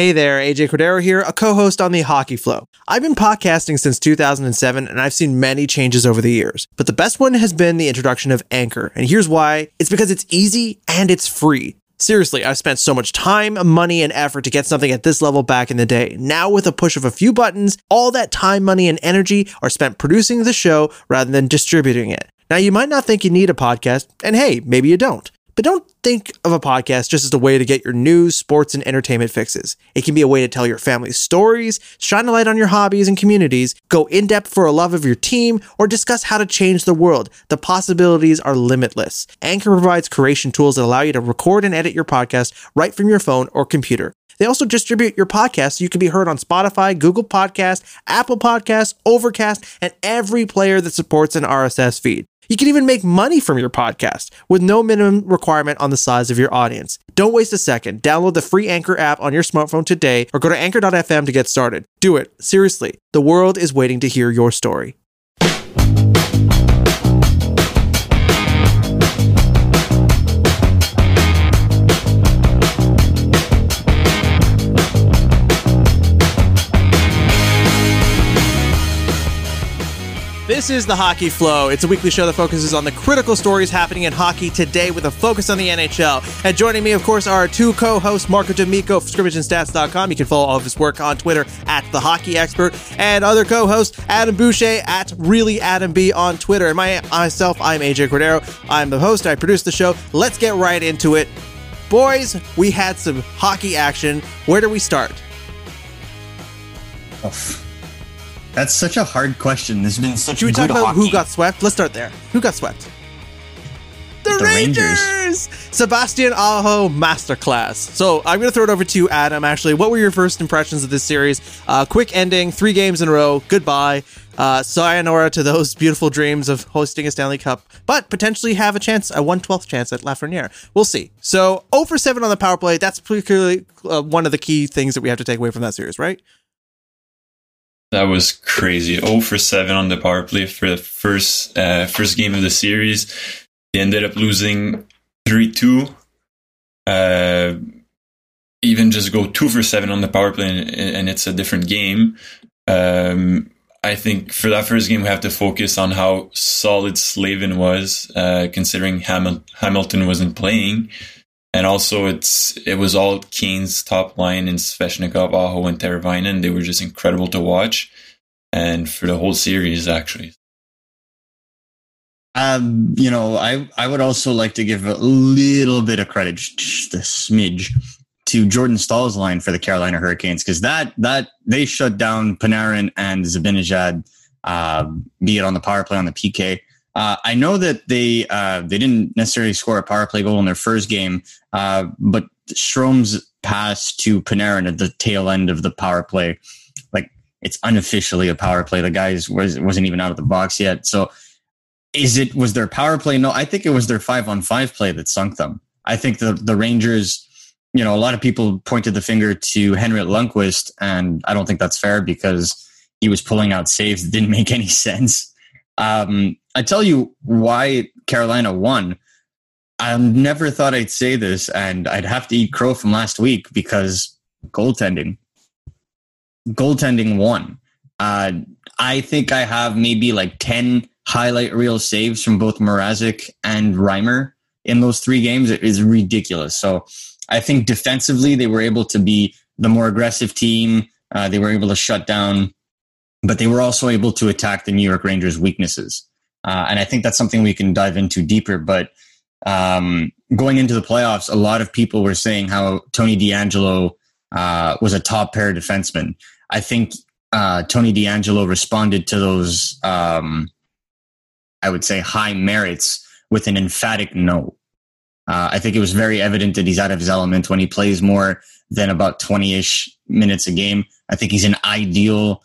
Hey there, AJ Cordero here, a co-host on The Hockey Flow. I've been podcasting since 2007, and I've seen many changes over the years. But the best one has been the introduction of Anchor, and here's why. It's because it's easy and it's free. Seriously, I've spent so much time, money, and effort to get something at this level back in the day. Now, with a push of a few buttons, all that time, money, and energy are spent producing the show rather than distributing it. Now, you might not think you need a podcast, and hey, maybe you don't. But don't think of a podcast just as a way to get your news, sports, and entertainment fixes. It can be a way to tell your family's stories, shine a light on your hobbies and communities, go in-depth for a love of your team, or discuss how to change the world. The possibilities are limitless. Anchor provides creation tools that allow you to record and edit your podcast right from your phone or computer. They also distribute your podcast so you can be heard on Spotify, Google Podcasts, Apple Podcasts, Overcast, and every player that supports an RSS feed. You can even make money from your podcast with no minimum requirement on the size of your audience. Don't waste a second. Download the free Anchor app on your smartphone today or go to anchor.fm to get started. Do it. Seriously. The world is waiting to hear your story. This is The Hockey Flow. It's a weekly show that focuses on the critical stories happening in hockey today with a focus on the NHL. And joining me, of course, are our two co-hosts, Marco D'Amico of scrimmageandstats.com. You can follow all of his work on Twitter at The Hockey Expert. And other co-host, Adam Boucher at Really Adam B on Twitter. And myself, I'm AJ Cordero. I'm the host. I produce the show. Let's get right into it. Boys, we had some hockey action. Where do we start? Oh. That's such a hard question. There's been such. Should we talk about hockey. Who got swept? Let's start there. Who got swept? The Rangers! Sebastian Aho masterclass. So I'm going to throw it over to you, Adam. Actually, what were your first impressions of this series? Quick ending, 3 games in a row. Goodbye. Sayonara to those beautiful dreams of hosting a Stanley Cup, but potentially have a chance, a 1/12 chance at Lafreniere. We'll see. So 0 for 7 on the power play. That's particularly one of the key things that we have to take away from that series, right? That was crazy. 0 for 7 on the power play for the first game of the series. They ended up losing 3-2. Even just go 2 for 7 on the power play and it's a different game. I think for that first game, we have to focus on how solid Slavin was, considering Hamilton wasn't playing. And also, it was all Kane's top line and Svechnikov, Aho, and Teravainen. They were just incredible to watch, and for the whole series, actually. I would also like to give a little bit of credit, just a smidge, to Jordan Stahl's line for the Carolina Hurricanes, because that they shut down Panarin and Zibanejad, be it on the power play, on the PK. I know that they didn't necessarily score a power play goal in their first game, but Strome's pass to Panarin at the tail end of the power play, like, it's unofficially a power play. The guy wasn't even out of the box yet. So was their power play? No, I think it was their 5-on-5 play that sunk them. I think the Rangers, you know, a lot of people pointed the finger to Henrik Lundqvist, and I don't think that's fair because he was pulling out saves that didn't make any sense. I tell you why Carolina won. I never thought I'd say this, and I'd have to eat crow from last week because goaltending. Goaltending won. I think I have maybe like 10 highlight reel saves from both Mrazek and Reimer in those 3 games. It is ridiculous. So I think defensively, they were able to be the more aggressive team. They were able to shut down, but they were also able to attack the New York Rangers' weaknesses. And I think that's something we can dive into deeper. But going into the playoffs, a lot of people were saying how Tony DeAngelo was a top pair defenseman. I think Tony DeAngelo responded to those, I would say, high merits with an emphatic no. I think it was very evident that he's out of his element when he plays more than about 20-ish minutes a game. I think he's an ideal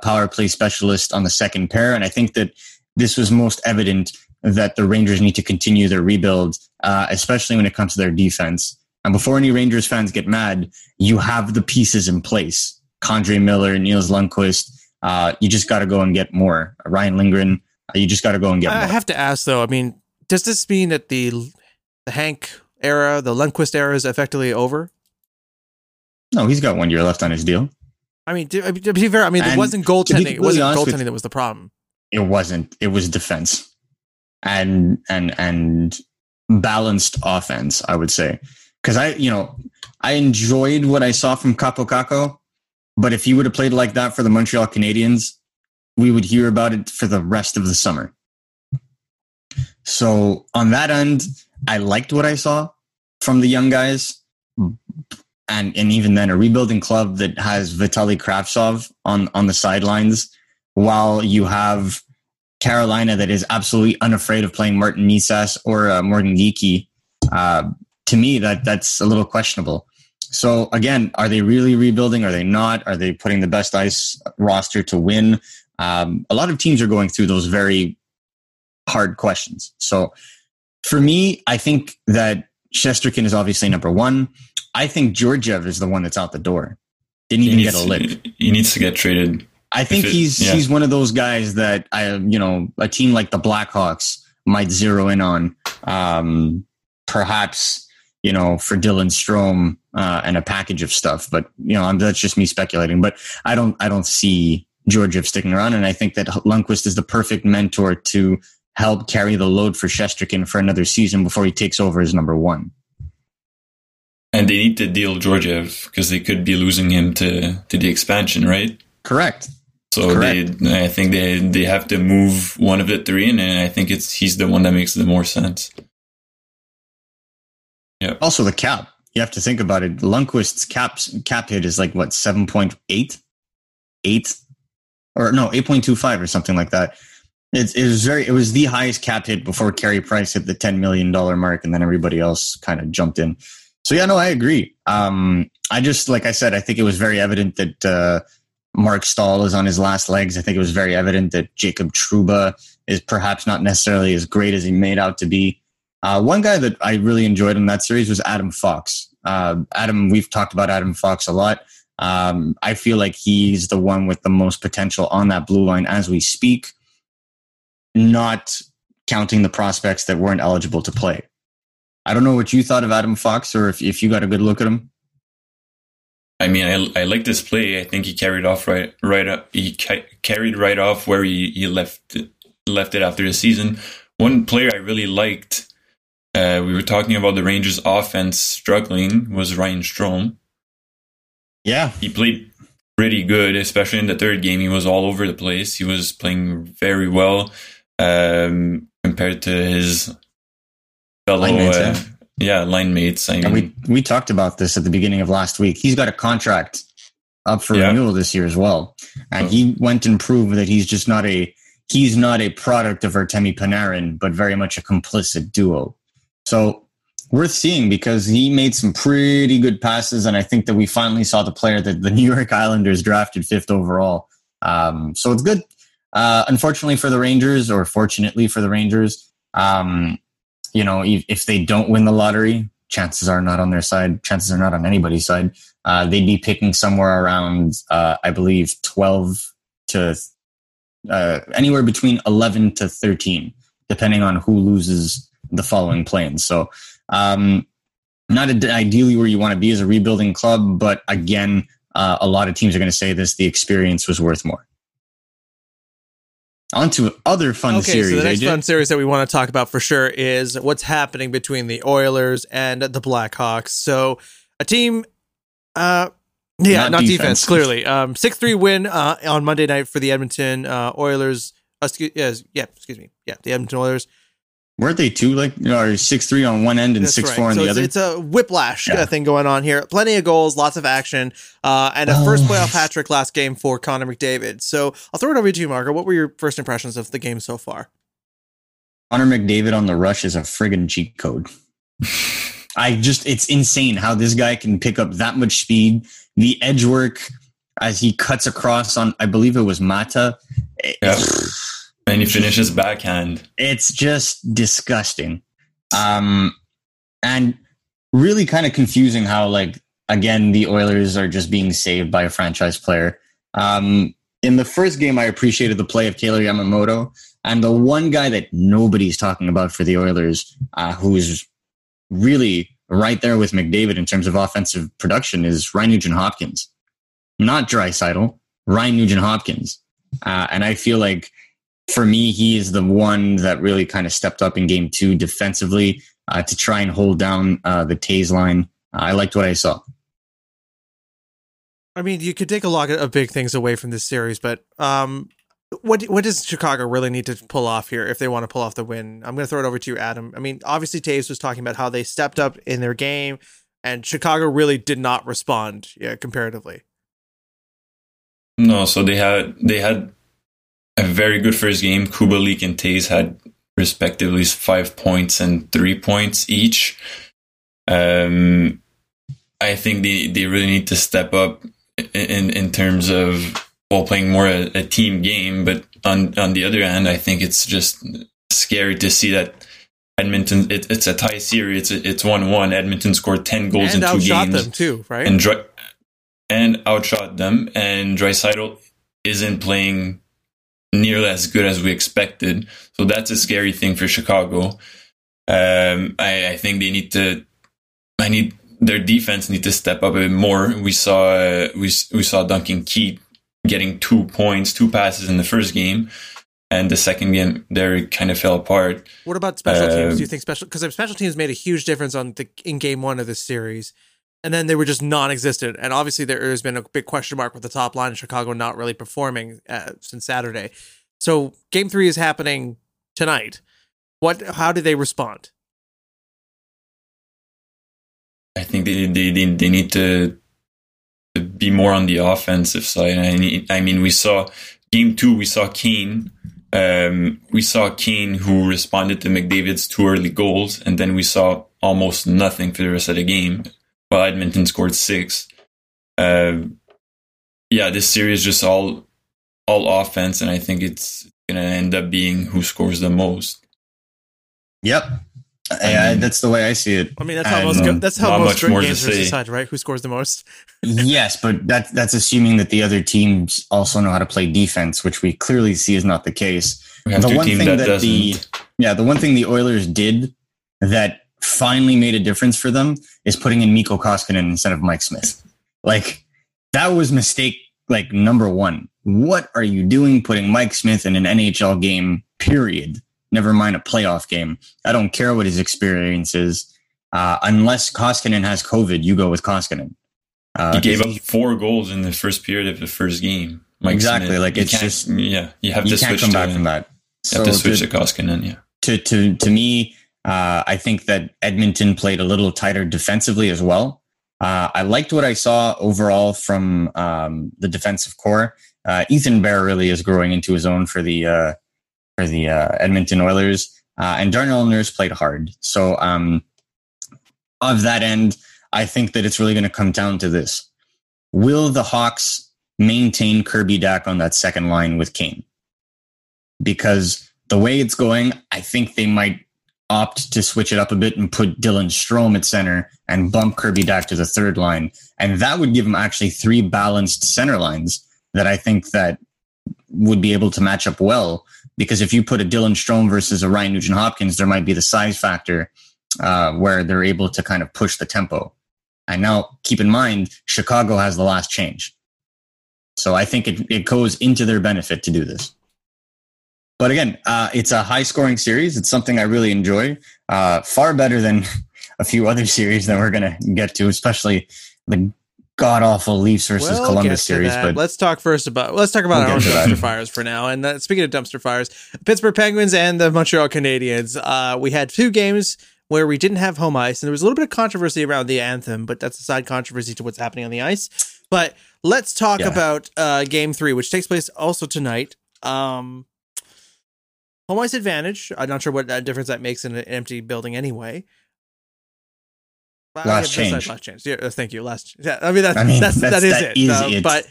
power play specialist on the second pair. And I think that this was most evident that the Rangers need to continue their rebuild, especially when it comes to their defense. And before any Rangers fans get mad, you have the pieces in place. Condre Miller, Niels Lundqvist, you just got to go and get more. Ryan Lindgren, you just got to go and get more. I have to ask, though, I mean, does this mean that the Hank era, the Lundqvist era is effectively over? No, he's got 1 year left on his deal. I mean, to be fair, I mean, it wasn't goaltending. It wasn't goaltending that was the problem. It wasn't. It was defense and balanced offense, I would say. Because I enjoyed what I saw from Capo Caco, but if he would have played like that for the Montreal Canadiens, we would hear about it for the rest of the summer. So on that end, I liked what I saw from the young guys. And even then, a rebuilding club that has Vitaly Kravtsov on the sidelines, while you have Carolina that is absolutely unafraid of playing Martin Nisas or Morgan Geekie, to me, that's a little questionable. So again, are they really rebuilding? Are they not? Are they putting the best ice roster to win? A lot of teams are going through those very hard questions. So for me, I think that Shesterkin is obviously number one. I think Georgiev is the one that's out the door. Didn't even get a lick. He needs to get traded. I think he's one of those guys that a team like the Blackhawks might zero in on. Perhaps for Dylan Strome and a package of stuff. But that's just me speculating. But I don't see Georgiev sticking around, and I think that Lundqvist is the perfect mentor to help carry the load for Shesterkin for another season before he takes over as number one. And they need to deal Georgiev because they could be losing him to the expansion, right? Correct. So I think they have to move one of the three in, and I think he's the one that makes the more sense. Yeah. Also the cap. You have to think about it. Lundqvist's cap hit is like what, 7.8? 8? Or no, 8.25 or something like that. It was the highest cap hit before Carey Price hit the $10 million mark, and then everybody else kind of jumped in. So yeah, no, I agree. Like I said, I think it was very evident that Mark Stahl is on his last legs. I think it was very evident that Jacob Trouba is perhaps not necessarily as great as he made out to be. One guy that I really enjoyed in that series was Adam Fox. We've talked about Adam Fox a lot. I feel like he's the one with the most potential on that blue line as we speak, not counting the prospects that weren't eligible to play. I don't know what you thought of Adam Fox, or if you got a good look at him. I mean, I liked his play. I think he carried off right up. He carried right off where he left it after the season. One player I really liked, we were talking about the Rangers' offense struggling, was Ryan Strome. Yeah, he played pretty good, especially in the third game. He was all over the place. He was playing very well compared to his fellow line mates. I mean, and we talked about this at the beginning of last week. He's got a contract up for renewal this year as well, and he went and proved that he's not a product of Artemi Panarin, but very much a complicit duo. So worth seeing, because he made some pretty good passes, and I think that we finally saw the player that the New York Islanders drafted 5th overall. So it's good. Unfortunately for the Rangers, or fortunately for the Rangers, if they don't win the lottery, chances are not on their side. Chances are not on anybody's side. They'd be picking somewhere around, I believe, 12 to anywhere between 11 to 13, depending on who loses the following play-in. So not ideally where you want to be as a rebuilding club, but again, a lot of teams are going to say this, the experience was worth more. On to other fun series. So the next fun series that we want to talk about for sure is what's happening between the Oilers and the Blackhawks. So a team, not defense, clearly. 6-3 win on Monday night for the Edmonton Oilers. The Edmonton Oilers. Weren't they two, 6-3 on one end and 6-4 on the other? It's a whiplash thing going on here. Plenty of goals, lots of action, and a first playoff hat trick last game for Connor McDavid. So I'll throw it over to you, Marco. What were your first impressions of the game so far? Connor McDavid on the rush is a friggin' cheat code. It's insane how this guy can pick up that much speed. The edge work as he cuts across on, I believe it was Mata. Yep. And he finishes backhand. It's just disgusting. And really kind of confusing how, again, the Oilers are just being saved by a franchise player. In the first game, I appreciated the play of Taylor Yamamoto. And the one guy that nobody's talking about for the Oilers, who's really right there with McDavid in terms of offensive production is Ryan Nugent-Hopkins. Not Draisaitl, Ryan Nugent-Hopkins. And I feel like, for me, he is the one that really kind of stepped up in game two defensively to try and hold down the Toews line. I liked what I saw. I mean, you could take a lot of big things away from this series, but what does Chicago really need to pull off here if they want to pull off the win? I'm going to throw it over to you, Adam. I mean, obviously, Toews was talking about how they stepped up in their game, and Chicago really did not respond comparatively. No, so they had a very good first game. Kubalik and Toews had respectively 5 points and 3 points each. I think they really need to step up in terms of playing more a team game. But on the other hand, I think it's just scary to see that Edmonton. It's a tie series. It's 1-1. Edmonton scored 10 goals in 2 games and outshot them too, right? And outshot them. And Draisaitl isn't playing nearly as good as we expected. So that's a scary thing for Chicago. I think they need to. Their defense need to step up a bit more. We saw Duncan Keith getting 2 points, 2 passes in the first game, and the second game there it kind of fell apart. What about special teams? Do you think special teams made a huge difference in game one of this series, and then they were just non-existent. And obviously there has been a big question mark with the top line in Chicago not really performing since Saturday. So game three is happening tonight. How do they respond? I think they need to be more on the offensive side. I mean, we saw game two. We saw Kane. Who responded to McDavid's 2 early goals, and then we saw almost nothing for the rest of the game. While Edmonton scored 6. This series is just all offense, and I think it's gonna end up being who scores the most. Yep. That's the way I see it. I mean, that's how most games are decided, right? Who scores the most? Yes, but that's assuming that the other teams also know how to play defense, which we clearly see is not the case. The one thing the Oilers did that finally made a difference for them is putting in Mikko Koskinen instead of Mike Smith. Like, that was mistake number one. What are you doing putting Mike Smith in an NHL game? Period. Never mind a playoff game. I don't care what his experience is. Unless Koskinen has COVID, you go with Koskinen. He gave up 4 goals in the first period of the first game. Mike exactly. Smith. Like, it's just... Yeah, you have to switch to... You can't come back from that. You have to switch to Koskinen, yeah. To me, I think that Edmonton played a little tighter defensively as well. I liked what I saw overall from the defensive core. Ethan Bear really is growing into his own for the Edmonton Oilers, and Darnell Nurse played hard. So of that end, I think that it's really going to come down to this. Will the Hawks maintain Kirby Dach on that second line with Kane? Because the way it's going, I think they might opt to switch it up a bit and put Dylan Strome at center and bump Kirby Dach to the third line. And that would give them actually 3 balanced center lines that I think that would be able to match up well. Because if you put a Dylan Strome versus a Ryan Nugent-Hopkins, there might be the size factor where they're able to kind of push the tempo. And now, keep in mind, Chicago has the last change. So I think it goes into their benefit to do this. But again, it's a high-scoring series. It's something I really enjoy. Far better than a few other series that we're going to get to, especially the god-awful Leafs versus Columbus series. But let's talk about our own dumpster fires for now. And speaking of dumpster fires, Pittsburgh Penguins and the Montreal Canadiens. We had 2 games where we didn't have home ice, and there was a little bit of controversy around the anthem, but that's a side controversy to what's happening on the ice. But let's talk about Game 3, which takes place also tonight. Home ice advantage. I'm not sure what difference that makes in an empty building anyway. Last change. Yeah, thank you. Yeah, I mean, that is it. But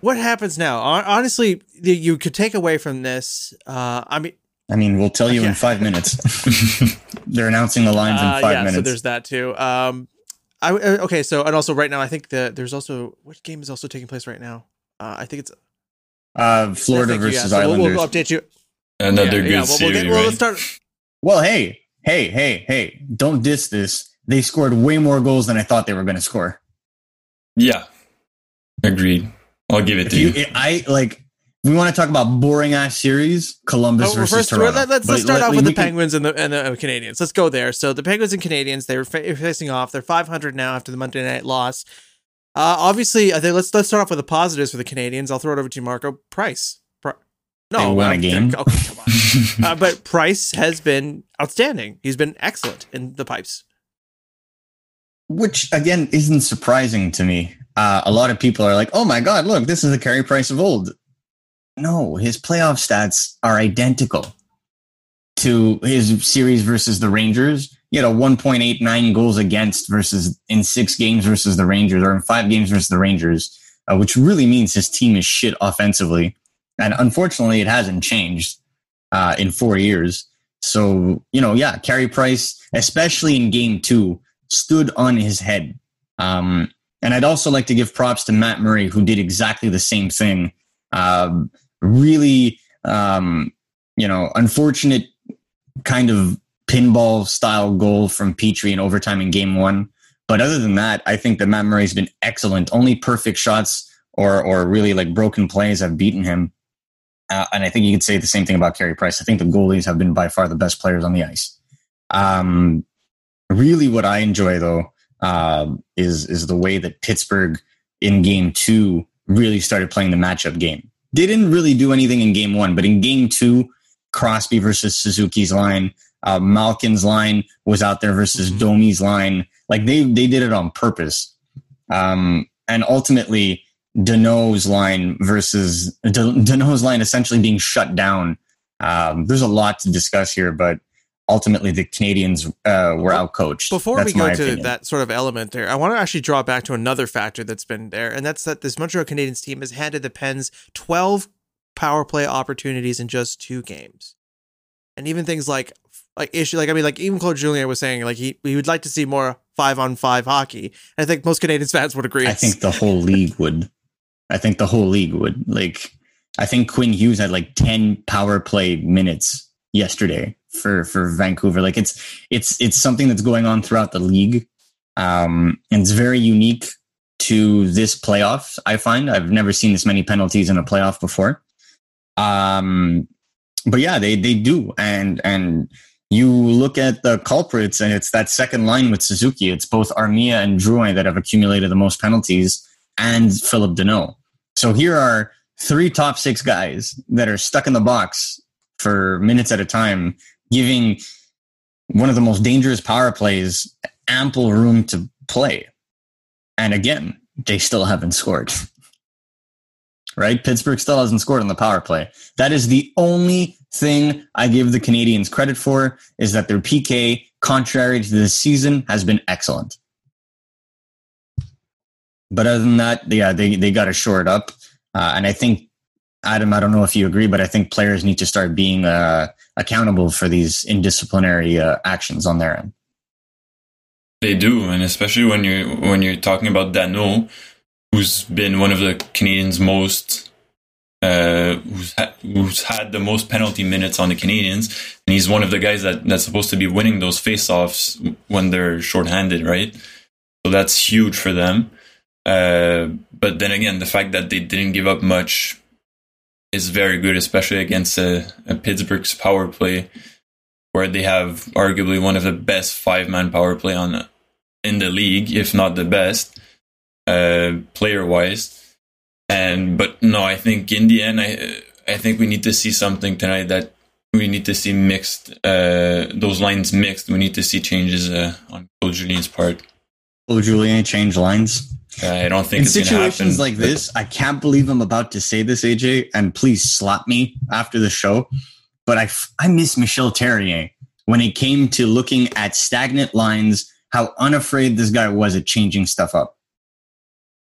what happens now? Honestly, you could take away from this. I mean, we'll tell you in 5 minutes. They're announcing the lines in 5 minutes. So there's that too. Okay. So, and also right now, I think there's also, what game is also taking place right now? I think it's Florida versus Islanders. We'll update you. Another good series. Let's start. Well, hey. Don't diss this. they scored way more goals than I thought they were going to score. Yeah. Agreed. I'll give it to you. We want to talk about boring ass series. Columbus versus Toronto. Let's start off with the Penguins and the Canadiens. Let's go there. So the Penguins and Canadiens, they were facing off. They're 500 now after the Monday night loss. Obviously, I think let's start off with the positives for the Canadiens. I'll throw it over to Marco Price. They won a game. Okay, come on. But Price has been outstanding. He's been excellent in the pipes, which again isn't surprising to me. A lot of people are like, "Oh my God, look, this is the Carey Price of old." No, his playoff stats are identical to his series versus the Rangers. He had a 1.89 goals against versus in 6 games versus the Rangers, or in 5 games versus the Rangers, which really means his team is shit offensively. And unfortunately, it hasn't changed in 4 years. So, Carey Price, especially in game 2, stood on his head. And I'd also like to give props to Matt Murray, who did exactly the same thing. Unfortunate kind of pinball style goal from Petrie in overtime in game 1. But other than that, I think that Matt Murray's been excellent. Only perfect shots or really like broken plays have beaten him. And I think you could say the same thing about Carey Price. I think the goalies have been by far the best players on the ice. Really what I enjoy though, is the way that Pittsburgh in game 2 really started playing the matchup game. They didn't really do anything in game 1, but in game 2, Crosby versus Suzuki's line, Malkin's line was out there versus Domi's line. Like they did it on purpose. And ultimately Deneau's line essentially being shut down. There's a lot to discuss here, but ultimately the Canadiens were outcoached. Before that's we go to opinion. That sort of element there, I want to actually draw back to another factor that's been there, and that's that this Montreal Canadiens team has handed the Pens 12 power play opportunities in just 2 games. And even things even Claude Julien was saying, we would like to see more 5-on-5 hockey. And I think most Canadiens fans would agree. I think the whole league would. I think Quinn Hughes had 10 power play minutes yesterday for Vancouver. It's something that's going on throughout the league. And it's very unique to this playoff. I find I've never seen this many penalties in a playoff before. But yeah, they do. And you look at the culprits, and it's that second line with Suzuki. It's both Armia and Drouin that have accumulated the most penalties, and Philip Deneau. So here are 3 top 6 guys that are stuck in the box for minutes at a time, giving one of the most dangerous power plays ample room to play. And again, they still haven't scored. Right? Pittsburgh still hasn't scored on the power play. That is the only thing I give the Canadiens credit for, is that their PK, contrary to this season, has been excellent. But other than that, yeah, they got to shore it up. And I think, Adam, I don't know if you agree, but I think players need to start being accountable for these indisciplinary actions on their end. They do, and especially when you're talking about Deneau, who's been one of the Canadiens' most, who's had the most penalty minutes on the Canadiens, and he's one of the guys that's supposed to be winning those face-offs when they're shorthanded, right? So that's huge for them. But then again, the fact that they didn't give up much is very good, especially against a Pittsburgh's power play, where they have arguably one of the best 5-man power play in the league, if not the best. Player wise, I think in the end, I think we need to see something tonight. That we need to see mixed, those lines mixed. We need to see changes on Claude Julien's part. Claude Julien change lines. I don't think in it's situations like this. I can't believe I'm about to say this, AJ, and please slap me after the show. But I miss Michel Therrien when it came to looking at stagnant lines. How unafraid this guy was at changing stuff up.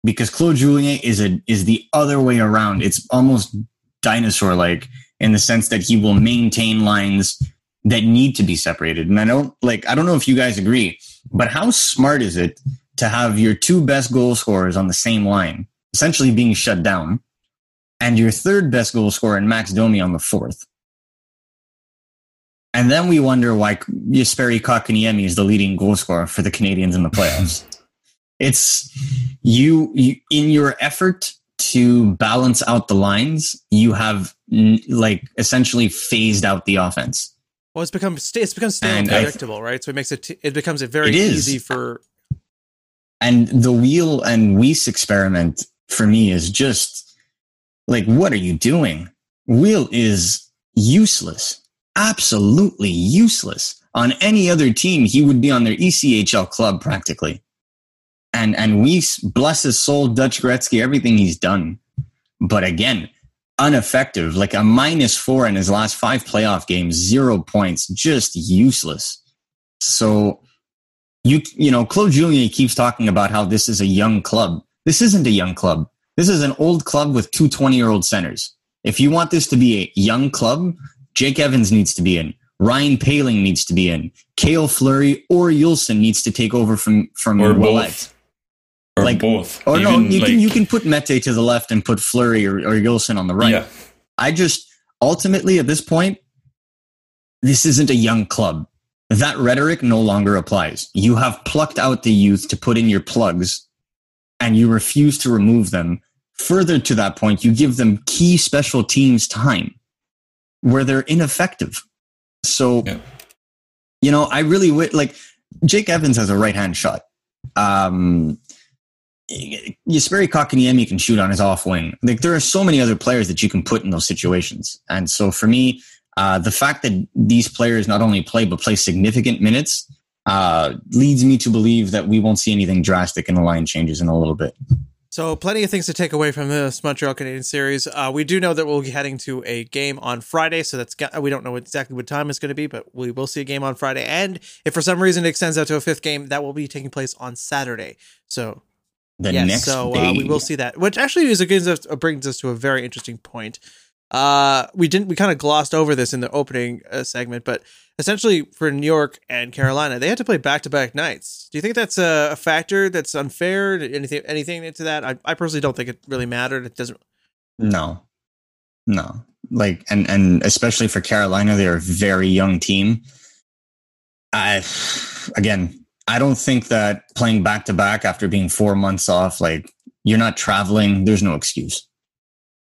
Because Claude Julien is the other way around. It's almost dinosaur-like in the sense that he will maintain lines that need to be separated. And I don't know if you guys agree, but how smart is it to have your 2 best goal scorers on the same line, essentially being shut down, and your 3rd best goal scorer in Max Domi on the 4th? And then we wonder why Jesperi Kotkaniemi is the leading goal scorer for the Canadiens in the playoffs. It's you in your effort to balance out the lines, you have like essentially phased out the offense. Well, it's become stale and predictable, right? So it makes it becomes very easy. And the Wheel and Weiss experiment for me is just like, what are you doing? Wheel is useless, absolutely useless. On any other team, he would be on their ECHL club practically. And Weiss, bless his soul, Dutch Gretzky, everything he's done. But again, ineffective, like a -4 in his last 5 playoff games, 0 points, just useless. So, you know, Claude Julien keeps talking about how this is a young club. This isn't a young club. This is an old club with 2 20-year-old centers. If you want this to be a young club, Jake Evans needs to be in. Ryan Poehling needs to be in. Cale Fleury or Yulson needs to take over from Ouellette. Or like, both. Or even, no, you can put Mete to the left and put Fleury or Yulson on the right. Yeah. I just, ultimately at this point, this isn't a young club. That rhetoric no longer applies. You have plucked out the youth to put in your plugs, and you refuse to remove them. Further to that point, you give them key special teams time where they're ineffective. So, yeah. You know, I really would like Jake Evans has a right hand shot. Jesperi Kotkaniemi can shoot on his off wing. Like, there are so many other players that you can put in those situations. And so for me, the fact that these players not only play, but play significant minutes leads me to believe that we won't see anything drastic in the line changes in a little bit. So plenty of things to take away from this Montreal Canadiens series. We do know that we'll be heading to a game on Friday, so we don't know exactly what time it's going to be, but we will see a game on Friday. And if for some reason it extends out to a 5th game, that will be taking place on Saturday. So we will see that, which actually is brings us to a very interesting point. We kind of glossed over this in the opening segment, but essentially for New York and Carolina, they had to play back-to-back nights. Do you think that's a factor that's unfair? Anything into that? I personally don't think it really mattered. It doesn't. No. Like, and especially for Carolina, they're a very young team. I don't think that playing back-to-back after being 4 months off, like, you're not traveling. There's no excuse.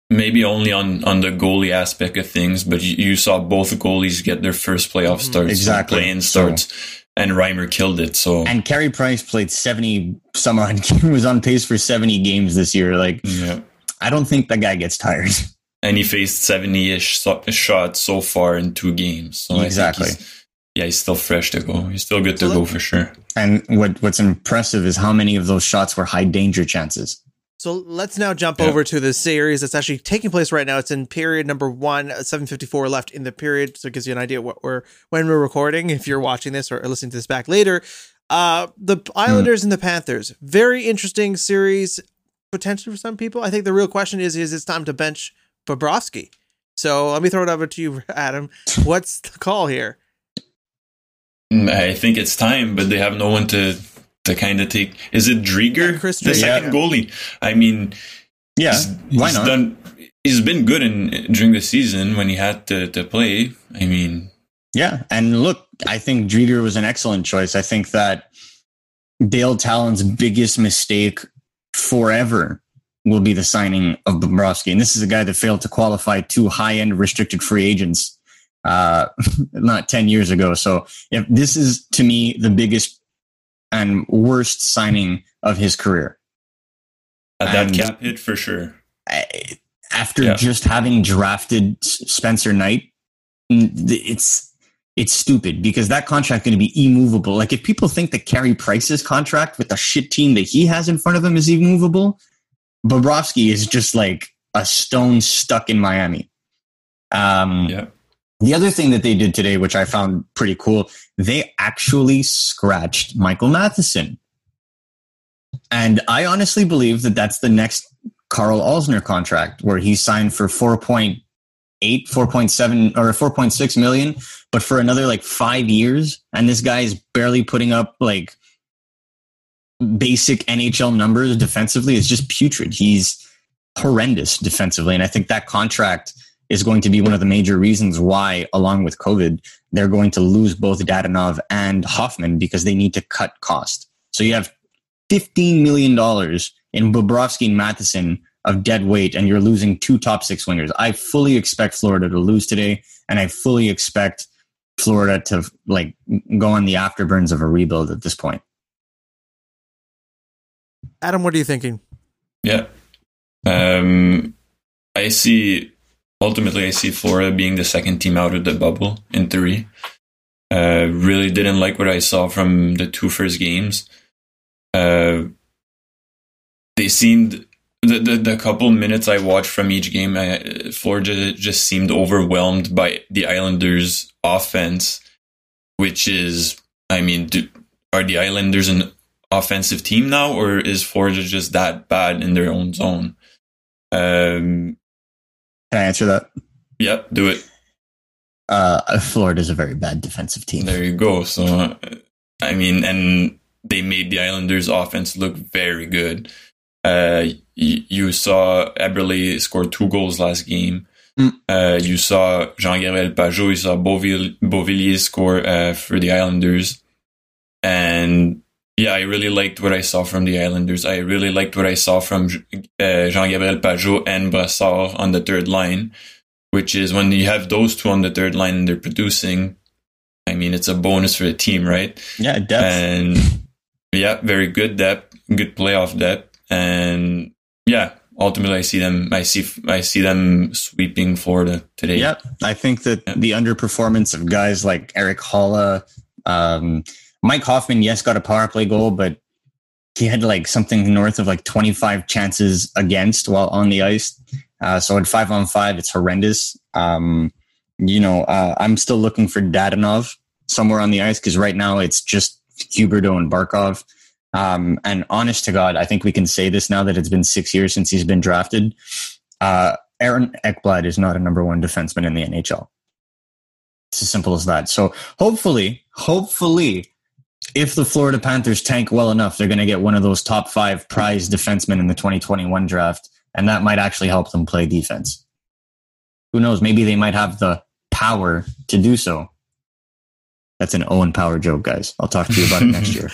Maybe only on the goalie aspect of things, but you saw both goalies get their first playoff starts. Exactly. Play-in starts, so. And Reimer killed it. So. And Carey Price played 70-some odd games, was on pace for 70 games this year. Like, yeah. I don't think that guy gets tired. And he faced 70-ish shots so far in 2 games. So exactly. He's still fresh to go. He's still good to go for sure. And what's impressive is how many of those shots were high-danger chances. So let's now jump over to the series that's actually taking place right now. It's in period number 1, 7:54 left in the period. So it gives you an idea when we're recording, if you're watching this or listening to this back later. The Islanders and the Panthers. Very interesting series, potentially for some people. I think the real question is it's time to bench Bobrovsky. So let me throw it over to you, Adam. What's the call here? I think it's time, but they have no one to kind of take. Is it Drieger? Yeah, Chris Drieger, the second goalie. I mean, why not? He's been good during the season when he had to play. I mean, yeah. And look, I think Drieger was an excellent choice. I think that Dale Talon's biggest mistake forever will be the signing of Bobrovsky. And this is a guy that failed to qualify 2 high-end restricted free agents not 10 years ago. So if this is, to me, the biggest and worst signing of his career. That cap hit for sure. After just having drafted Spencer Knight, it's stupid because that contract is going to be immovable. Like, if people think that Carey Price's contract with the shit team that he has in front of him is immovable, Bobrovsky is just like a stone stuck in Miami. The other thing that they did today, which I found pretty cool, they actually scratched Michael Matheson. And I honestly believe that that's the next Carl Alzner contract, where he signed for 4.8, 4.7 or 4.6 million, but for another like 5 years. And this guy is barely putting up like basic NHL numbers defensively. It's just putrid. He's horrendous defensively. And I think that contract is going to be one of the major reasons why, along with COVID, they're going to lose both Dadonov and Hoffman because they need to cut cost. So you have $15 million in Bobrovsky and Matheson of dead weight, and you're losing two top six wingers. I fully expect Florida to lose today, and I fully expect Florida to go on the afterburns of a rebuild at this point. Adam, what are you thinking? Yeah. I see Florida being the second team out of the bubble in theory. Really didn't like what I saw from the two first games. They seemed the couple minutes I watched from each game, Florida just seemed overwhelmed by the Islanders' offense, which is, are the Islanders an offensive team now, or is Florida just that bad in their own zone? Can I answer that? Yeah, do it. Florida's a very bad defensive team. There you go. So, and they made the Islanders' offense look very good. You saw Eberle score two goals last game. You saw Jean-Gabriel Pajot, you saw Beauvillier score for the Islanders. And yeah, I really liked what I saw from the Islanders. I really liked what I saw from Jean-Gabriel Pajot and Brassard on the third line, which is when you have those two on the third line and they're producing, it's a bonus for the team, right? Yeah, depth. And yeah, very good depth, good playoff depth. And yeah, ultimately I see them sweeping Florida today. Yeah, I think that the underperformance of guys like Eric Holla, Mike Hoffman, yes, got a power play goal, but he had something north of 25 chances against while on the ice. So at 5-on-5, it's horrendous. I'm still looking for Dadonov somewhere on the ice because right now it's just Huberdeau and Barkov. And honest to God, I think we can say this now that it's been 6 years since he's been drafted. Aaron Ekblad is not a number one defenseman in the NHL. It's as simple as that. So hopefully, if the Florida Panthers tank well enough, they're going to get one of those top five prize defensemen in the 2021 draft, and that might actually help them play defense. Who knows? Maybe they might have the power to do so. That's an Owen Power joke, guys. I'll talk to you about it next year.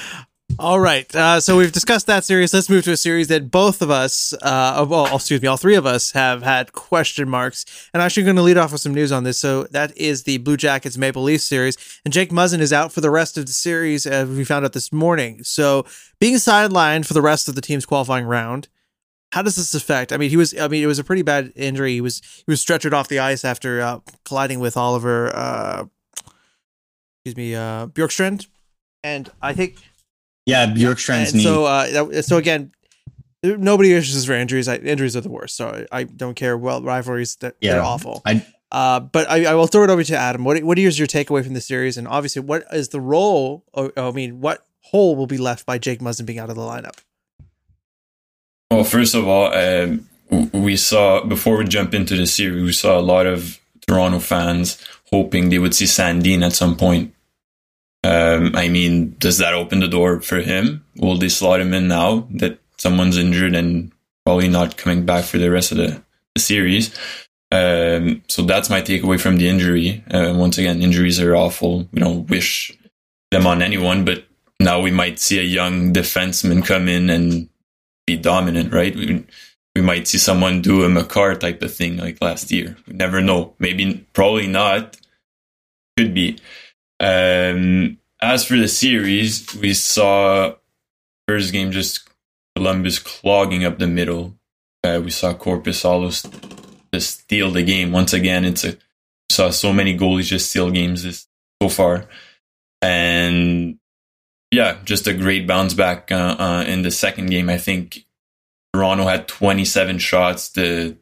All right. So we've discussed that series. Let's move to a series that both of us, all three of us have had question marks. And I'm actually going to lead off with some news on this. So that is the Blue Jackets Maple Leafs series. And Jake Muzzin is out for the rest of the series, as we found out this morning. So being sidelined for the rest of the team's qualifying round, how does this affect? It was a pretty bad injury. He was stretchered off the ice after colliding with Oliver, Bjorkstrand. And I think... Yeah, Bjorkstrand's knee. So again, nobody wishes for injuries. Injuries are the worst, so I don't care. Well, rivalries, they're awful. But I will throw it over to Adam. What is your takeaway from the series? And obviously, what is the role? What hole will be left by Jake Muzzin being out of the lineup? Well, first of all, we saw, before we jump into the series, we saw a lot of Toronto fans hoping they would see Sandin at some point. Does that open the door for him? Will they slot him in now that someone's injured and probably not coming back for the rest of the series? So that's my takeaway from the injury. Once again, injuries are awful. We don't wish them on anyone, but now we might see a young defenseman come in and be dominant, right? We might see someone do a Makar type of thing like last year. We never know. Maybe, probably not. Could be. As for the series, we saw first game just Columbus clogging up the middle. We saw Korpisalo just steal the game once again. We saw so many goalies just steal games so far, and yeah, just a great bounce back in the second game. I think Toronto had 27 shots to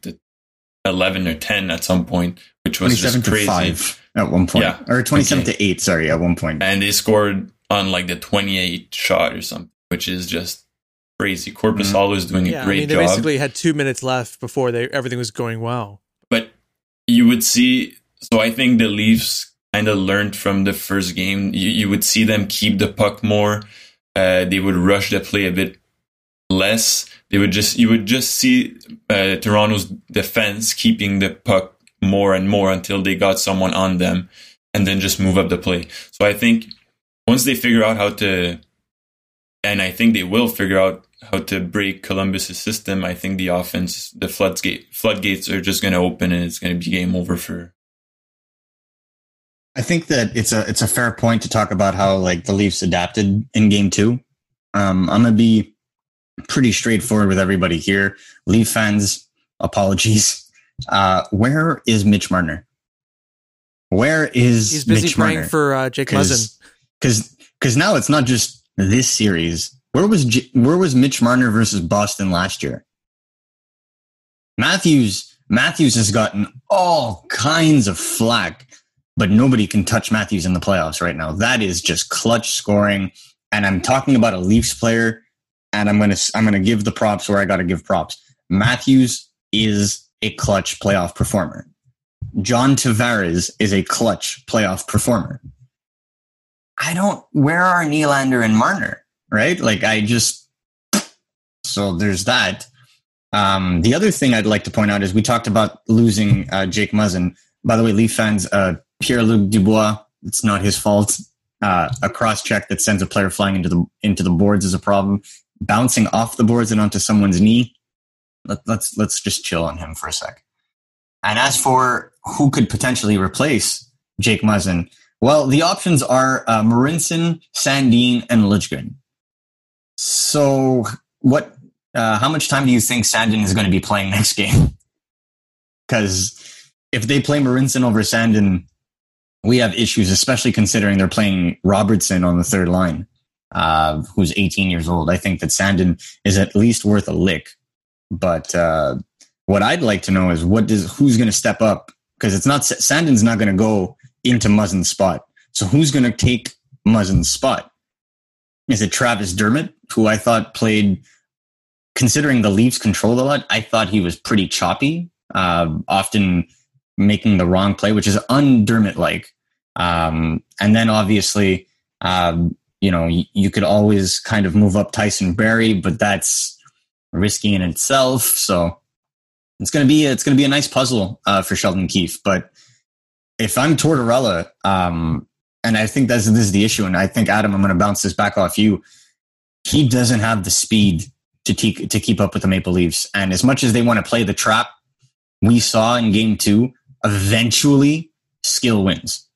11 or 10 at some point, which was just crazy. 5. At one point, yeah, or 27 to 8. Sorry, at one point, and they scored on the 28th shot or something, which is just crazy. Korpisalo is doing a great job. They basically had 2 minutes left before everything was going well. But you would see, so I think the Leafs kind of learned from the first game. You would see them keep the puck more. They would rush the play a bit less. You would just see Toronto's defense keeping the puck more and more until they got someone on them and then just move up the play. So I think once they figure out how to, and I think they will figure out how to break Columbus's system, I think the offense, the floodgates are just going to open and it's going to be game over for. I think that it's a fair point to talk about how like the Leafs adapted in game two. I'm going to be pretty straightforward with everybody here. Leaf fans, apologies. Where is Mitch Marner? Where is He's busy Mitch playing Marner? For Jake Muzzin. Because now it's not just this series. Where was Mitch Marner versus Boston last year? Matthews has gotten all kinds of flack, but nobody can touch Matthews in the playoffs right now. That is just clutch scoring. And I'm talking about a Leafs player, and I'm gonna give the props where I gotta give props. Matthews is a clutch playoff performer. John Tavares is a clutch playoff performer. Where are Nylander and Marner? Right? So there's that. The other thing I'd like to point out is we talked about losing Jake Muzzin. By the way, Leaf fans, Pierre-Luc Dubois, it's not his fault. A cross-check that sends a player flying into the boards is a problem. Bouncing off the boards and onto someone's knee, let's just chill on him for a sec. And as for who could potentially replace Jake Muzzin, well, the options are Marinson, Sandin, and Liljegren. So what? How much time do you think Sandin is going to be playing next game? Because if they play Marinson over Sandin, we have issues, especially considering they're playing Robertson on the third line, who's 18 years old. I think that Sandin is at least worth a lick. But what I'd like to know is who's going to step up? Because it's not Sandin's not going to go into Muzzin's spot. So who's going to take Muzzin's spot? Is it Travis Dermott, who I thought played, considering the Leafs controlled a lot, I thought he was pretty choppy, often making the wrong play, which is un-Dermott-like. And then obviously, you could always kind of move up Tyson Barrie, but that's risky in itself. So it's going to be a nice puzzle for Sheldon Keefe, but if I'm Tortorella, and I think this is the issue, and I think, Adam, I'm going to bounce this back off you, he doesn't have the speed to keep up with the Maple Leafs. And as much as they want to play the trap we saw in Game 2, eventually skill wins.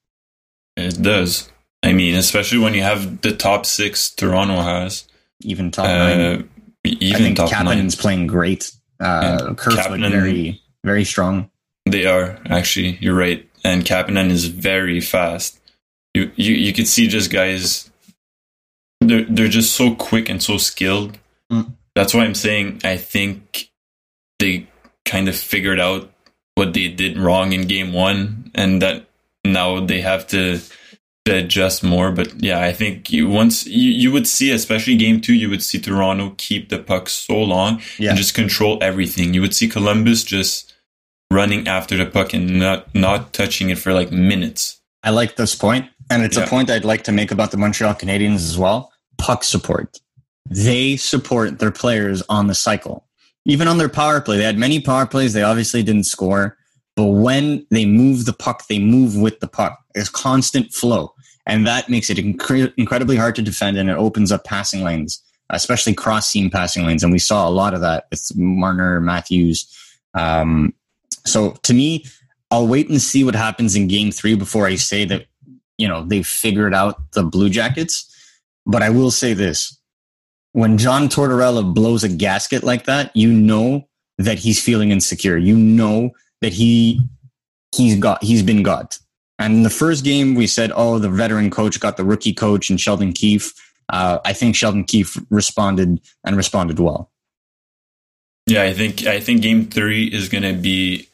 It does. I mean, especially when you have the top six Toronto has. Even top nine. Even I think top Kapanen's nine. Playing great. Kerfoot, very, very strong. They are, actually. You're right. And Kapanen is very fast. You could see just guys, they're just so quick and so skilled. Mm. That's why I'm saying I think they kind of figured out what they did wrong in game one, and that now they have to adjust more. But yeah, I think you would see, especially game two, you would see Toronto keep the puck so long and just control everything. You would see Columbus just running after the puck and not touching it for like minutes. I like this point, and it's a point I'd like to make about the Montreal Canadiens as well. Puck support. They support their players on the cycle. Even on their power play, they had many power plays. They obviously didn't score, but when they move the puck, they move with the puck. There's constant flow, and that makes it incredibly hard to defend, and it opens up passing lanes, especially cross-seam passing lanes, and we saw a lot of that with Marner, Matthews, so to me, I'll wait and see what happens in game three before I say that, they've figured out the Blue Jackets. But I will say this. When John Tortorella blows a gasket like that, you know that he's feeling insecure. You know that he's been got. And in the first game, we said, the veteran coach got the rookie coach and Sheldon Keefe. I think Sheldon Keefe responded well. Yeah, I think game three is going to be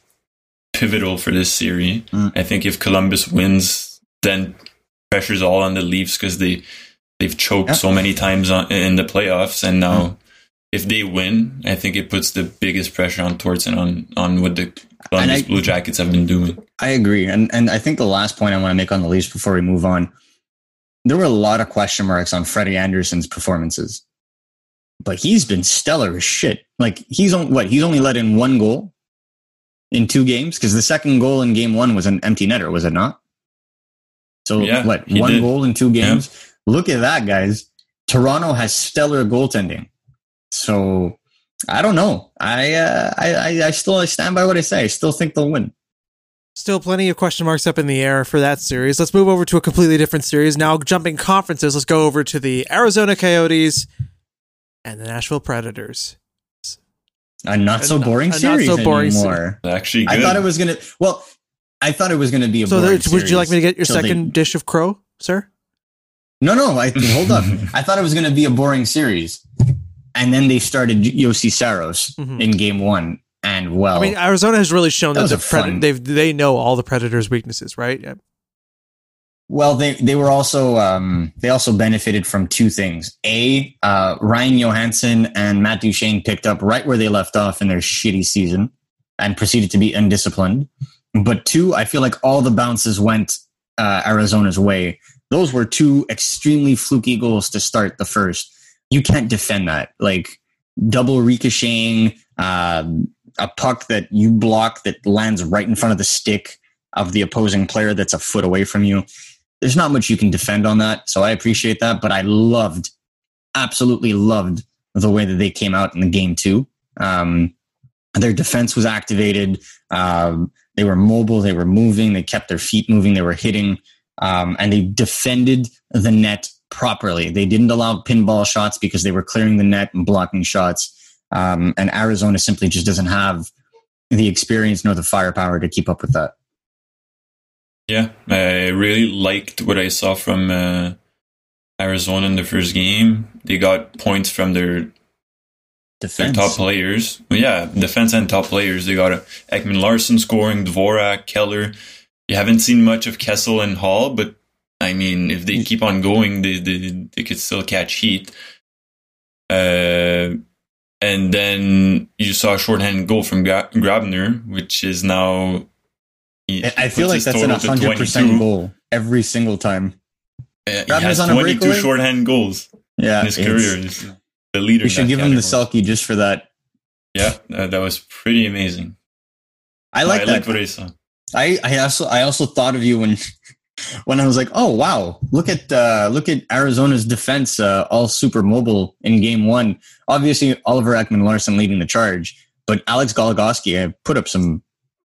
pivotal for this series. Mm. I think if Columbus wins, then pressure's all on the Leafs because they've choked so many times in the playoffs, and now if they win, I think it puts the biggest pressure on Torts and on what the Columbus Blue Jackets have been doing. I agree, and I think the last point I want to make on the Leafs before we move on, there were a lot of question marks on Freddie Anderson's performances. But he's been stellar as shit. Like he's only let in one goal. in two games? Because the second goal in game one was an empty netter, was it not? So one goal in two games? Yeah. Look at that, guys. Toronto has stellar goaltending. So I don't know. I stand by what I say. I still think they'll win. Still plenty of question marks up in the air for that series. Let's move over to a completely different series. Now jumping conferences, let's go over to the Arizona Coyotes and the Nashville Predators. A not so boring series anymore. Actually, good. I thought it was going to be a so boring series. Would you like me to get your second dish of crow, sir? No. Hold up. I thought it was going to be a boring series. And then they started Yossi Saros in game one. And well, I mean, Arizona has really shown that they know all the Predators' weaknesses, right? Yeah. Well, they were also they also benefited from two things. A, Ryan Johansson and Matt Duchene picked up right where they left off in their shitty season and proceeded to be undisciplined. But two, I feel like all the bounces went Arizona's way. Those were two extremely fluky goals to start the first. You can't defend that. Like double ricocheting, a puck that you block that lands right in front of the stick of the opposing player that's a foot away from you. There's not much you can defend on that. So I appreciate that. But I absolutely loved the way that they came out in the game too. Their defense was activated. They were mobile. They were moving. They kept their feet moving. They were hitting. And they defended the net properly. They didn't allow pinball shots because they were clearing the net and blocking shots. And Arizona simply just doesn't have the experience nor the firepower to keep up with that. Yeah, I really liked what I saw from Arizona in the first game. They got points from their top players. Well, yeah, defense and top players. They got Ekman Larson scoring, Dvorak, Keller. You haven't seen much of Kessel and Hall, but I mean, if they keep on going, they could still catch heat. And then you saw a shorthanded goal from Grabner, which is now... I feel like that's an 100% goal every single time. He has 22 shorthand goals in his career. He's the leader. We should give him the selkie just for that. Yeah, that was pretty amazing. I like what I saw. I also thought of you when I was like, oh wow, look at Arizona's defense, all super mobile in game one. Obviously, Oliver Ekman-Larsson leading the charge, but Alex Goligoski put up some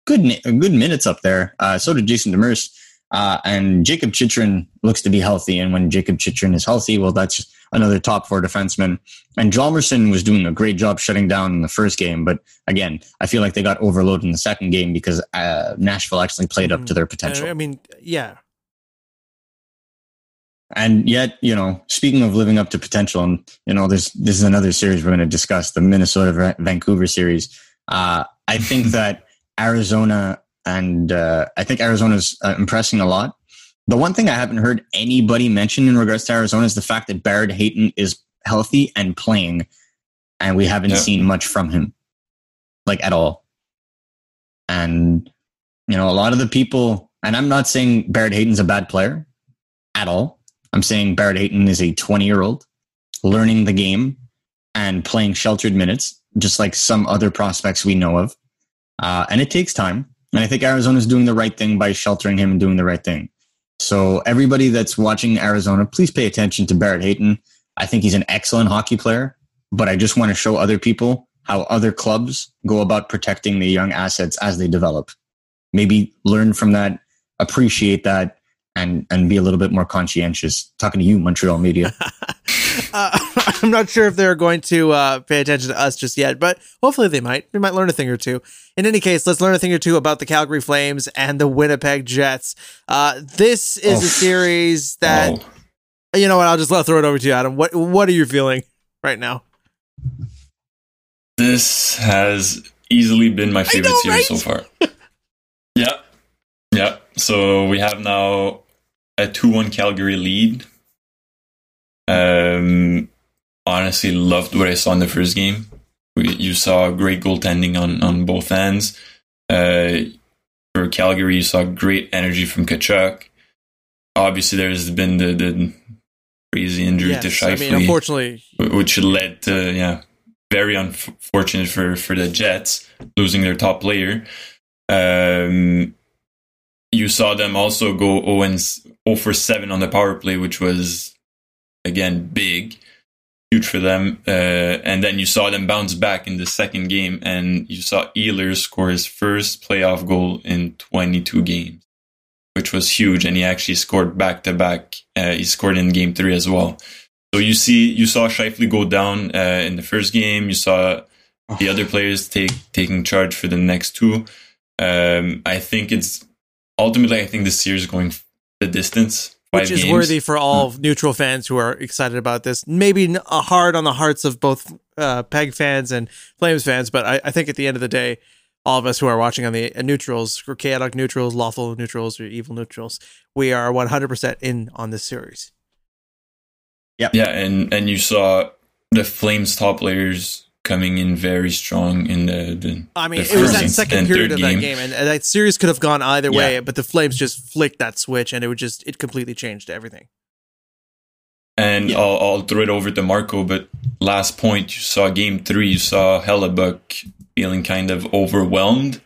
good minutes up there. So did Jason Demers, and Jacob Chychrun looks to be healthy. And when Jacob Chychrun is healthy, well, that's another top four defenseman. And Hjalmarsson was doing a great job shutting down in the first game. But again, I feel like they got overloaded in the second game because Nashville actually played up to their potential. I mean, yeah. And yet, you know, speaking of living up to potential, and you know, this is another series we're going to discuss, the Minnesota-Vancouver series. I think that Arizona and I think Arizona's impressing a lot. The one thing I haven't heard anybody mention in regards to Arizona is the fact that Barrett Hayton is healthy and playing, and we haven't seen much from him, like at all. And you know, a lot of the people, and I'm not saying Barrett Hayton's a bad player at all. I'm saying Barrett Hayton is a 20-year-old learning the game and playing sheltered minutes, just like some other prospects we know of. And it takes time. And I think Arizona's doing the right thing by sheltering him and doing the right thing. So everybody that's watching Arizona, please pay attention to Barrett Hayton. I think he's an excellent hockey player, but I just want to show other people how other clubs go about protecting the young assets as they develop. Maybe learn from that, appreciate that, and be a little bit more conscientious. Talking to you, Montreal media. I'm not sure if they're going to pay attention to us just yet, but hopefully they might. We might learn a thing or two. In any case, let's learn a thing or two about the Calgary Flames and the Winnipeg Jets. This is a series that, you know what, I'll just throw it over to you, Adam. What are you feeling right now? This has easily been my favorite series so far. Yeah. So we have now a 2-1 Calgary lead. Honestly loved what I saw in the first game. You saw great goaltending on both ends. For Calgary, you saw great energy from Kachuk. Obviously, there's been the crazy injury to Scheifele, I mean, unfortunately, which led to very unfortunate for the Jets losing their top player. You saw them also go 0 for 7 on the power play, which was, again, big, huge for them. And then you saw them bounce back in the second game, and you saw Ehlers score his first playoff goal in 22 games, which was huge. And he actually scored back-to-back. He scored in Game 3 as well. So you saw Scheifele go down in the first game. You saw the other players taking charge for the next two. I think this series is going the distance. Which is worthy for all neutral fans who are excited about this. Maybe hard on the hearts of both Peg fans and Flames fans, but I think at the end of the day, all of us who are watching on the neutrals, chaotic neutrals, lawful neutrals, or evil neutrals, we are 100% in on this series. Yeah, and you saw the Flames top players coming in very strong in the it was that second period of that game, and that series could have gone either way, but the Flames just flicked that switch, and it completely changed everything. And I'll throw it over to Marco, but last point, you saw Game 3, you saw Hellebuck feeling kind of overwhelmed.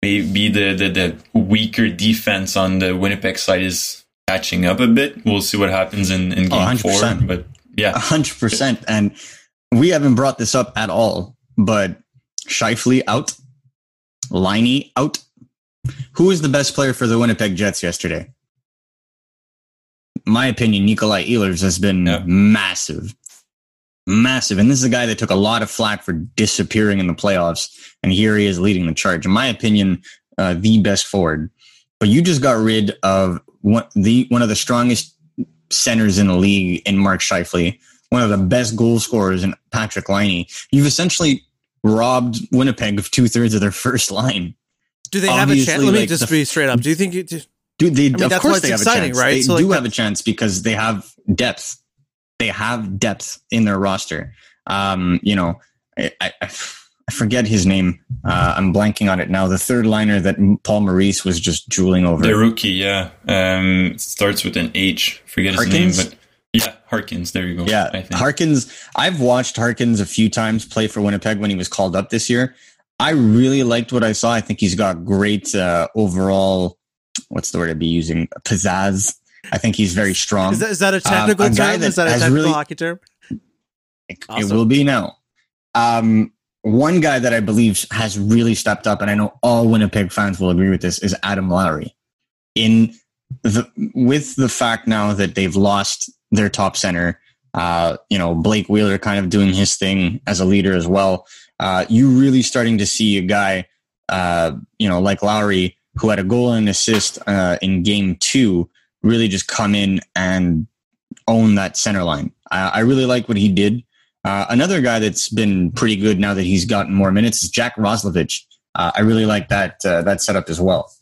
Maybe the weaker defense on the Winnipeg side is catching up a bit. We'll see what happens in Game 4, but 100%. And we haven't brought this up at all, but Scheifele out, Laine out. Who was the best player for the Winnipeg Jets yesterday? In my opinion, Nikolai Ehlers has been massive. And this is a guy that took a lot of flack for disappearing in the playoffs. And here he is leading the charge. In my opinion, the best forward. But you just got rid of one of the strongest centers in the league in Mark Scheifele. One of the best goal scorers in Patrick Laine. You've essentially robbed Winnipeg of 2/3 of their first line. Do they have a chance? Let me just be straight up. Do you think you do? Of course they have a chance, right? They do have a chance because they have depth. They have depth in their roster. I forget his name. I'm blanking on it now. The third liner that Paul Maurice was just drooling over. The rookie, starts with an H. Forget his name, but. Yeah, Harkins. There you go. Yeah, I think. Harkins. I've watched Harkins a few times play for Winnipeg when he was called up this year. I really liked what I saw. I think he's got great overall, what's the word I'd be using? Pizzazz. I think he's very strong. Is that a technical term? Is that a technical hockey term? Awesome. It will be now. One guy that I believe has really stepped up, and I know all Winnipeg fans will agree with this, is Adam Lowry. With the fact now that they've lost their top center, Blake Wheeler kind of doing his thing as a leader as well. You really starting to see a guy, like Lowry, who had a goal and assist in Game 2, really just come in and own that center line. I really like what he did. Another guy that's been pretty good now that he's gotten more minutes is Jack Roslovich. I really like that setup as well.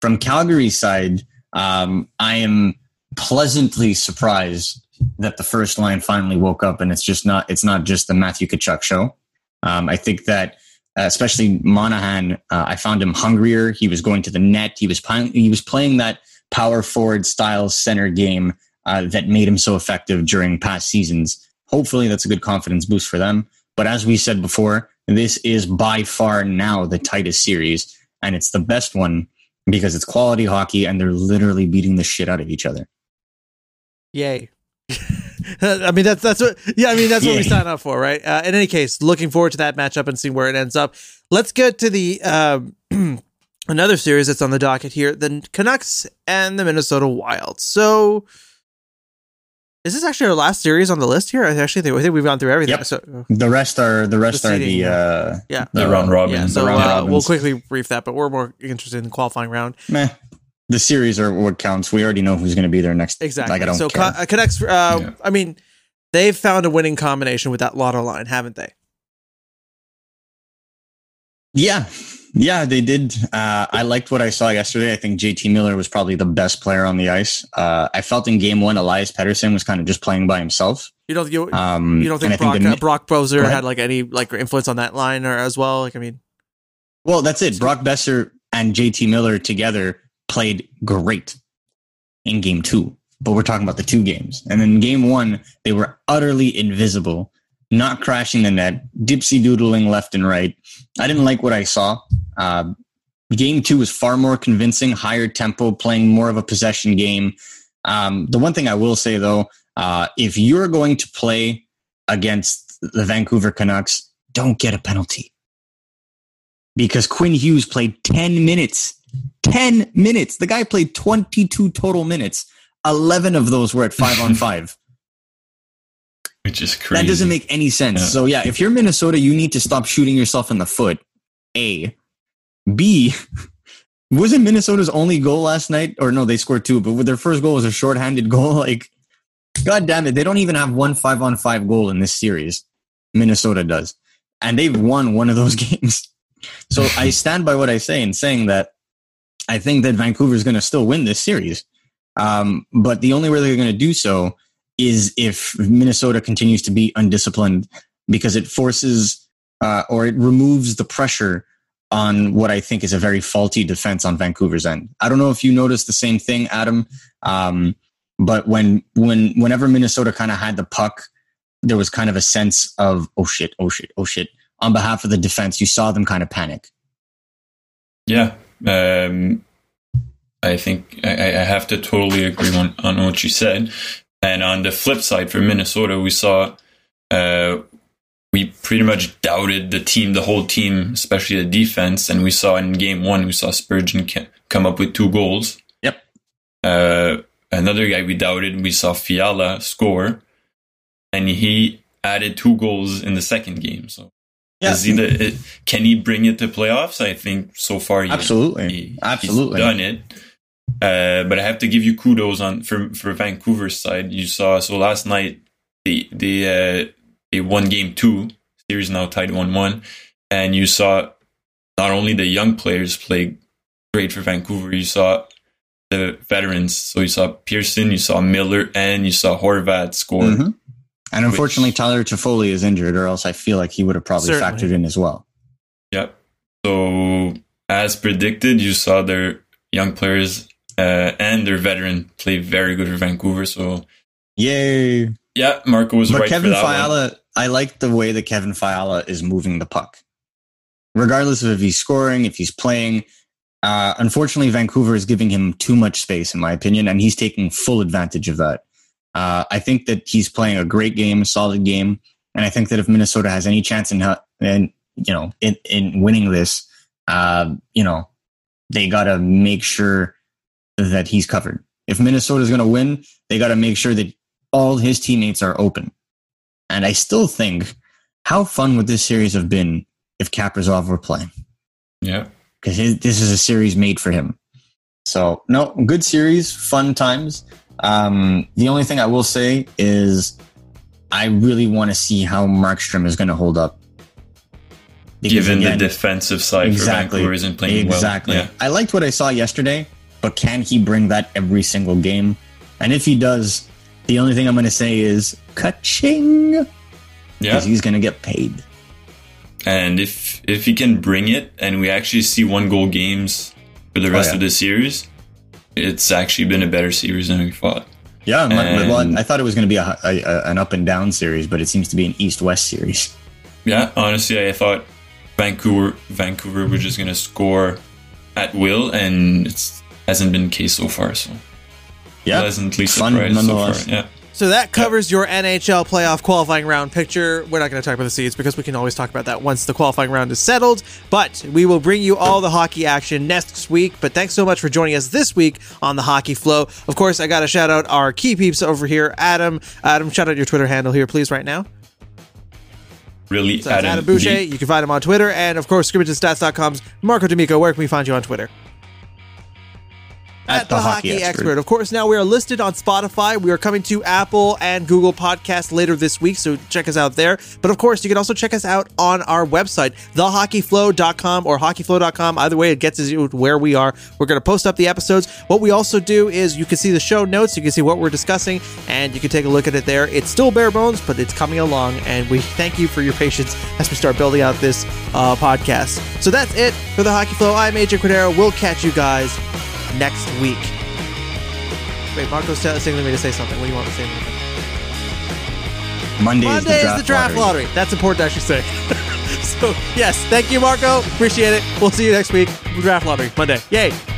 From Calgary's side, I am pleasantly surprised that the first line finally woke up, and it's not just the Matthew Tkachuk show. I think that especially Monahan, I found him hungrier. He was going to the net. He was playing that power forward style center game that made him so effective during past seasons. Hopefully that's a good confidence boost for them. But as we said before, this is by far now the tightest series, and it's the best one because it's quality hockey and they're literally beating the shit out of each other. Yay. That's what we sign up for, right? In any case, looking forward to that matchup and seeing where it ends up. Let's get to the another series that's on the docket here, the Canucks and the Minnesota Wild. So is this actually our last series on the list here? I think we've gone through everything. Yep. So, the round robin. Yeah, so we'll quickly brief that, but we're more interested in the qualifying round. Meh. The series are what counts. We already know who's going to be there next. Exactly. I don't care. Canucks. They've found a winning combination with that lotto line, haven't they? Yeah, they did. I liked what I saw yesterday. I think JT Miller was probably the best player on the ice. I felt in Game 1, Elias Pettersson was kind of just playing by himself. You don't think Brock Besser had any influence on that line or as well? Well, that's it. Brock Besser and JT Miller together played great in Game 2, but we're talking about the two games. And in Game 1, they were utterly invisible, not crashing the net, dipsy doodling left and right. I didn't like what I saw. Game two was far more convincing, higher tempo, playing more of a possession game. The one thing I will say, though, if you're going to play against the Vancouver Canucks, don't get a penalty. Because Quinn Hughes played 10 minutes. 10 minutes. The guy played 22 total minutes. 11 of those were at 5-on-5. Which is crazy. That doesn't make any sense. Yeah. So, yeah, if you're Minnesota, you need to stop shooting yourself in the foot. A. B. Wasn't Minnesota's only goal last night? Or no, they scored two, but their first goal was a shorthanded goal. Like, God damn it. They don't even have 1 5-on-5 goal in this series. Minnesota does. And they've won one of those games. So I stand by what I say in saying that I think that Vancouver's going to still win this series. But the only way they're going to do so is if Minnesota continues to be undisciplined, because it forces or it removes the pressure on what I think is a very faulty defense on Vancouver's end. I don't know if you noticed the same thing, Adam, but whenever Minnesota kind of had the puck, there was kind of a sense of, oh shit. On behalf of the defense, you saw them kind of panic. Yeah. I think I have to totally agree on what you said. And on the flip side for Minnesota, we saw we pretty much doubted the whole team, especially the defense. And we saw in game one, we saw Spurgeon come up with 2 goals. Yep. Another guy we doubted, we saw Fiala score. And he added 2 goals in the second game. So. Yeah. Can he bring it to playoffs? I think so far he's done it. But I have to give you kudos for Vancouver's side. You saw, so last night they won game 2, series now tied 1-1, and you saw not only the young players play great for Vancouver, you saw the veterans. So you saw Pearson, you saw Miller, and you saw Horvat score. Mm-hmm. And unfortunately, Tyler Toffoli is injured, or else I feel like he would have probably factored in as well. Yep. So, as predicted, you saw their young players and their veteran play very good for Vancouver. So, yay! Yeah, Marco was right. But Kevin Fiala, I like the way that Kevin Fiala is moving the puck, regardless of if he's scoring, if he's playing. Unfortunately, Vancouver is giving him too much space, in my opinion, and he's taking full advantage of that. I think that he's playing a great game, a solid game, and I think that if Minnesota has any chance in winning this, they got to make sure that he's covered. If Minnesota's going to win, they got to make sure that all his teammates are open. And I still think, how fun would this series have been if Kaprizov were playing? Yeah, because this is a series made for him. So no, good series, fun times. The only thing I will say is I really want to see how Markstrom is going to hold up. Because given the defensive side for Vancouver isn't playing well. Exactly. Yeah. I liked what I saw yesterday, but can he bring that every single game? And if he does, the only thing I'm going to say is ka-ching! Yeah. Because he's going to get paid. And if he can bring it, and we actually see 1-goal games for the rest of the series... It's actually been a better series than we thought. Yeah, I thought it was going to be an up and down series, but it seems to be an East-West series. Yeah, honestly, I thought Vancouver was just going to score at will, and it hasn't been the case so far. So, yeah, pleasantly surprised so far. Yeah. So that covers your NHL playoff qualifying round picture. We're not going to talk about the seeds because we can always talk about that once the qualifying round is settled. But we will bring you all the hockey action next week. But thanks so much for joining us this week on The Hockey Flow. Of course, I got to shout out our key peeps over here. Adam, shout out your Twitter handle here, please, right now. Really, so Adam Boucher. You can find him on Twitter. And, of course, scrimmageandstats.com's Marco D'Amico. Where can we find you on Twitter? At the Hockey Expert. Of course, now we are listed on Spotify. We are coming to Apple and Google Podcasts later this week, so check us out there. But of course, you can also check us out on our website, thehockeyflow.com or hockeyflow.com. Either way, it gets us where we are. We're going to post up the episodes. What we also do is you can see the show notes, you can see what we're discussing, and you can take a look at it there. It's still bare bones, but it's coming along, and we thank you for your patience as we start building out this podcast. So that's it for The Hockey Flow. I'm AJ Cordero. We'll catch you guys next week. Wait, Marco's signaling me to say something. What do you want to say? Monday is the draft lottery. That's important to actually say. So yes, thank you, Marco. Appreciate it. We'll see you next week. Draft Lobby Monday. Yay.